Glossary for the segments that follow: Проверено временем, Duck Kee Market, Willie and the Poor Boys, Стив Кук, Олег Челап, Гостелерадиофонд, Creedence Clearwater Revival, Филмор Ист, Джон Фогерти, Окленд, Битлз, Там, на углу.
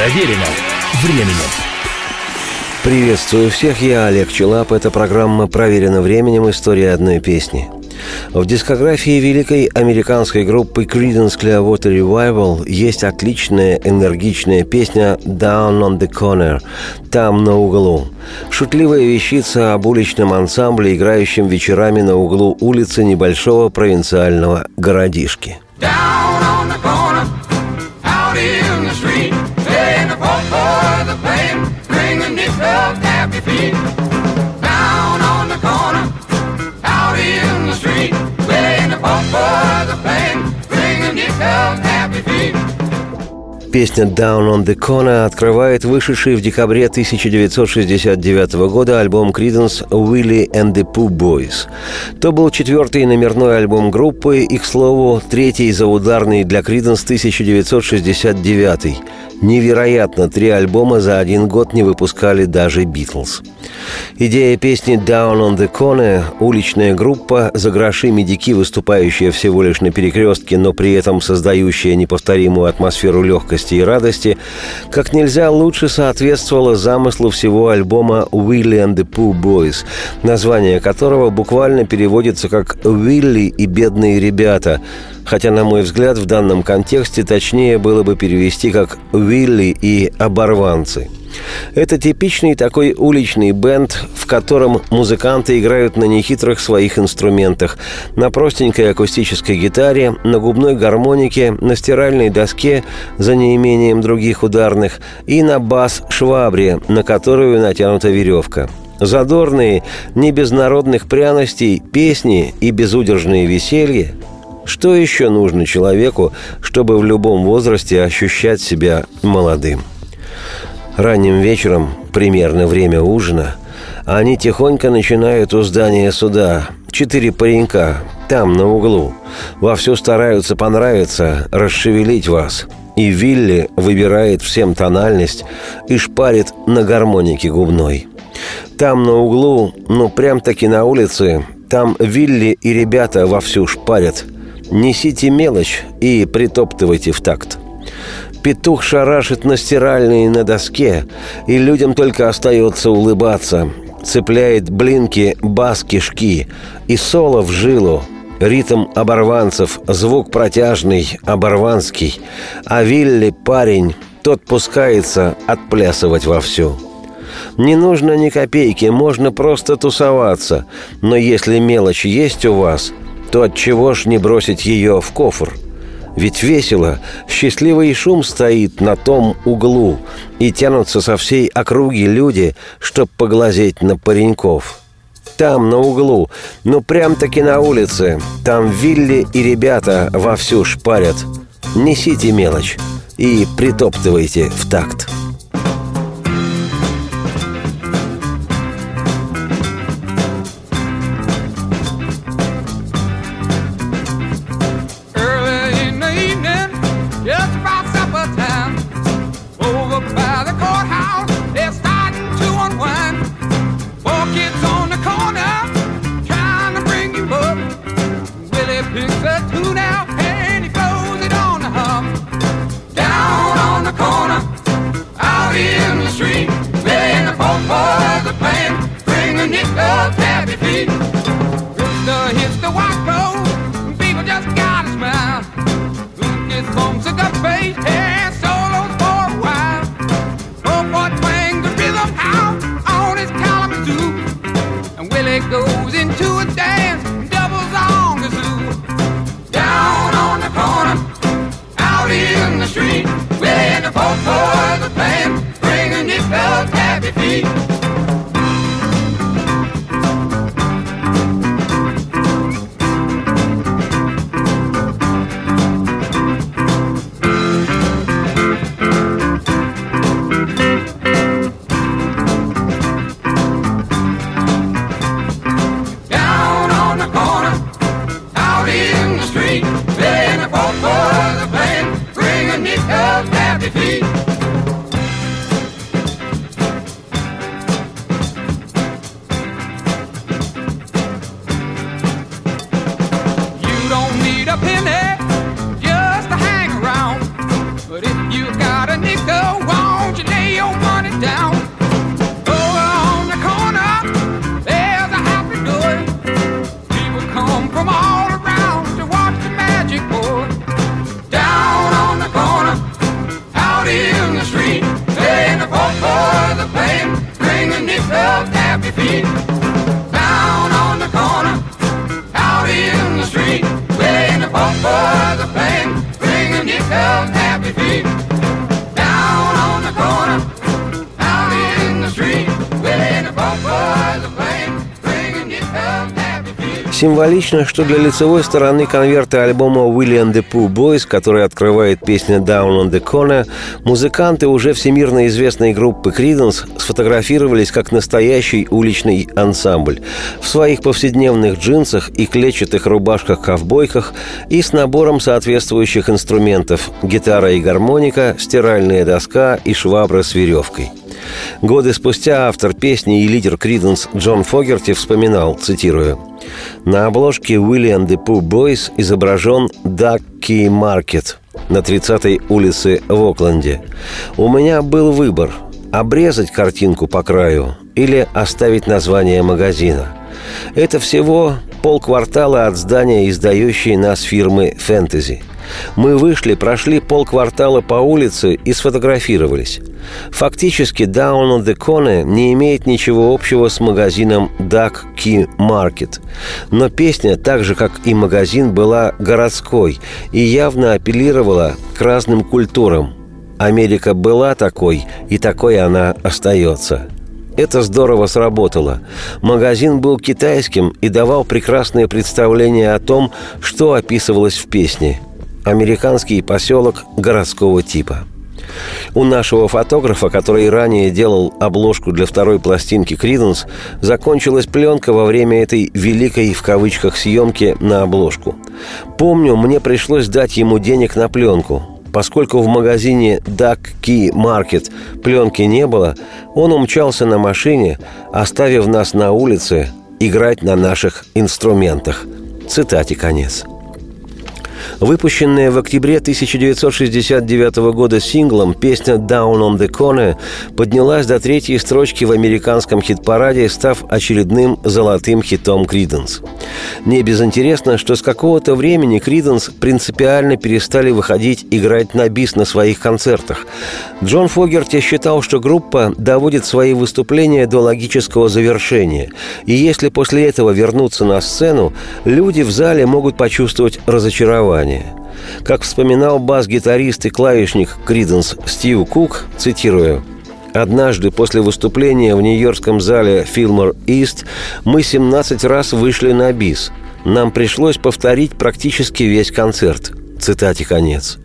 Проверено временем. Приветствую всех, я Олег Челап. Это программа «Проверено временем. История одной песни». В дискографии великой американской группы Creedence Clearwater Revival есть отличная энергичная песня «Down on the Corner» – «Там, на углу». Шутливая вещица об уличном ансамбле, играющем вечерами на углу улицы небольшого провинциального городишки. Песня «Down on the Corner» открывает вышедший в декабре 1969 года альбом Creedence «Willie and the Poor Boys». То был четвертый номерной альбом группы и, к слову, третий за ударный для Creedence 1969. Невероятно, 3 альбома за 1 год не выпускали даже «Битлз». Идея песни «Down on the Corner» — уличная группа, за гроши медики, выступающая всего лишь на перекрестке, но при этом создающая неповторимую атмосферу легкости и радости, как нельзя лучше соответствовала замыслу всего альбома «Willie and the Poor Boys», название которого буквально переводится как «Вилли и бедные ребята», хотя, на мой взгляд, в данном контексте точнее было бы перевести как «Вилли и оборванцы». Это типичный такой уличный бенд, в котором музыканты играют на нехитрых своих инструментах. На простенькой акустической гитаре, на губной гармонике, на стиральной доске, за неимением других ударных, и на бас-швабре, на которую натянута веревка. Задорные, не без народных пряностей, песни и безудержные веселье. Что еще нужно человеку, чтобы в любом возрасте ощущать себя молодым? Ранним вечером, примерно время ужина, они тихонько начинают у здания суда. 4 паренька, там, на углу. Вовсю стараются понравиться, расшевелить вас. И Вилли выбирает всем тональность и шпарит на гармонике губной. Там, на углу, ну прям-таки на улице, там Вилли и ребята вовсю шпарят. Несите мелочь и притоптывайте в такт. Петух шарашит на стиральной и на доске, и людям только остается улыбаться. Цепляет блинки бас-кишки и соло в жилу. Ритм оборванцев, звук протяжный, оборванский. А Вилли, парень, тот пускается отплясывать вовсю. Не нужно ни копейки, можно просто тусоваться. Но если мелочь есть у вас, то отчего ж не бросить ее в кофр? Ведь весело, счастливый шум стоит на том углу, и тянутся со всей округи люди, чтоб поглазеть на пареньков. Там, на углу, ну прям-таки на улице, там Вилли и ребята вовсю шпарят. Несите мелочь и притоптывайте в такт. Down on the corner. love's happy feet. Down on the corner, out in the street, Willie and the Poor Boys are playing, bringing you love's happy feet. Символично, что для лицевой стороны конверта альбома Willie and the Poor Boys, который открывает песня Down on the Corner, музыканты уже всемирно известной группы Creedence сфотографировались как настоящий уличный ансамбль в своих повседневных джинсах и клетчатых рубашках-ковбойках и с набором соответствующих инструментов – гитара и гармоника, стиральная доска и швабра с веревкой. Годы спустя автор песни и лидер Creedence Джон Фогерти вспоминал, цитирую, «На обложке Willie and the Poor Boys изображен Duck Kee Market на 30-й улице в Окленде. У меня был выбор – обрезать картинку по краю или оставить название магазина. Это всего полквартала от здания, издающей нас фирмы «Фэнтези». Мы вышли, прошли полквартала по улице и сфотографировались. Фактически «Down on the Corner» не имеет ничего общего с магазином «Duck Kee Market». Но песня, так же как и магазин, была городской и явно апеллировала к разным культурам. Америка была такой, и такой она остается. Это здорово сработало. Магазин был китайским и давал прекрасное представление о том, что описывалось в песне. Американский поселок городского типа. У нашего фотографа, который ранее делал обложку для второй пластинки Creedence, закончилась пленка во время этой «великой» в кавычках съемки на обложку. Помню, мне пришлось дать ему денег на пленку. Поскольку в магазине Duck Kee Market пленки не было, он умчался на машине, оставив нас на улице играть на наших инструментах. Цитате конец. Выпущенная в октябре 1969 года синглом, песня «Down on the Corner» поднялась до третьей строчки в американском хит-параде, став очередным золотым хитом Creedence. Не безинтересно, что с какого-то времени Creedence принципиально перестали выходить играть на бис на своих концертах. Джон Фогерти считал, что группа доводит свои выступления до логического завершения, и если после этого вернуться на сцену, люди в зале могут почувствовать разочарование. Как вспоминал бас-гитарист и клавишник Creedence Стив Кук, цитирую, «Однажды после выступления в нью-йоркском зале «Филмор Ист» мы 17 раз вышли на бис. Нам пришлось повторить практически весь концерт». Цитате конец.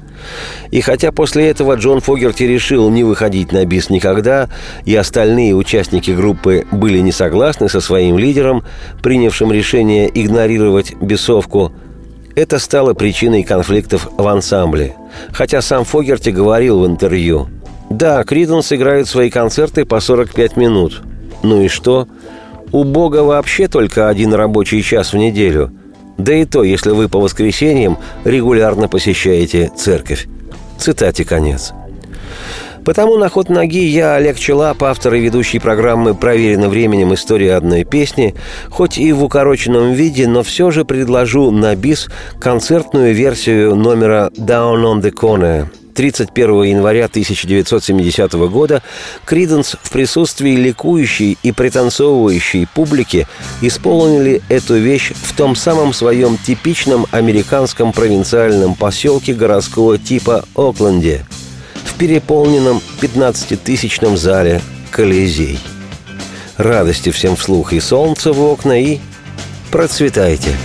И хотя после этого Джон Фогерти решил не выходить на бис никогда, и остальные участники группы были не согласны со своим лидером, принявшим решение игнорировать бисовку, это стало причиной конфликтов в ансамбле. Хотя сам Фогерти говорил в интервью: «Да, Creedence играют свои концерты по 45 минут. Ну и что? У Бога вообще только один рабочий час в неделю. Да и то, если вы по воскресеньям регулярно посещаете церковь». Цитате конец. Потому на ход ноги я, Олег Челап, автор и ведущий программы «Проверено временем. История одной песни», хоть и в укороченном виде, но все же предложу на бис концертную версию номера «Down on the Corner». 31 января 1970 года Creedence в присутствии ликующей и пританцовывающей публики исполнили эту вещь в том самом своем типичном американском провинциальном поселке городского типа Окленде, в переполненном 15-тысячном зале «Колизей». Радости всем вслух и солнца в окна, и процветайте!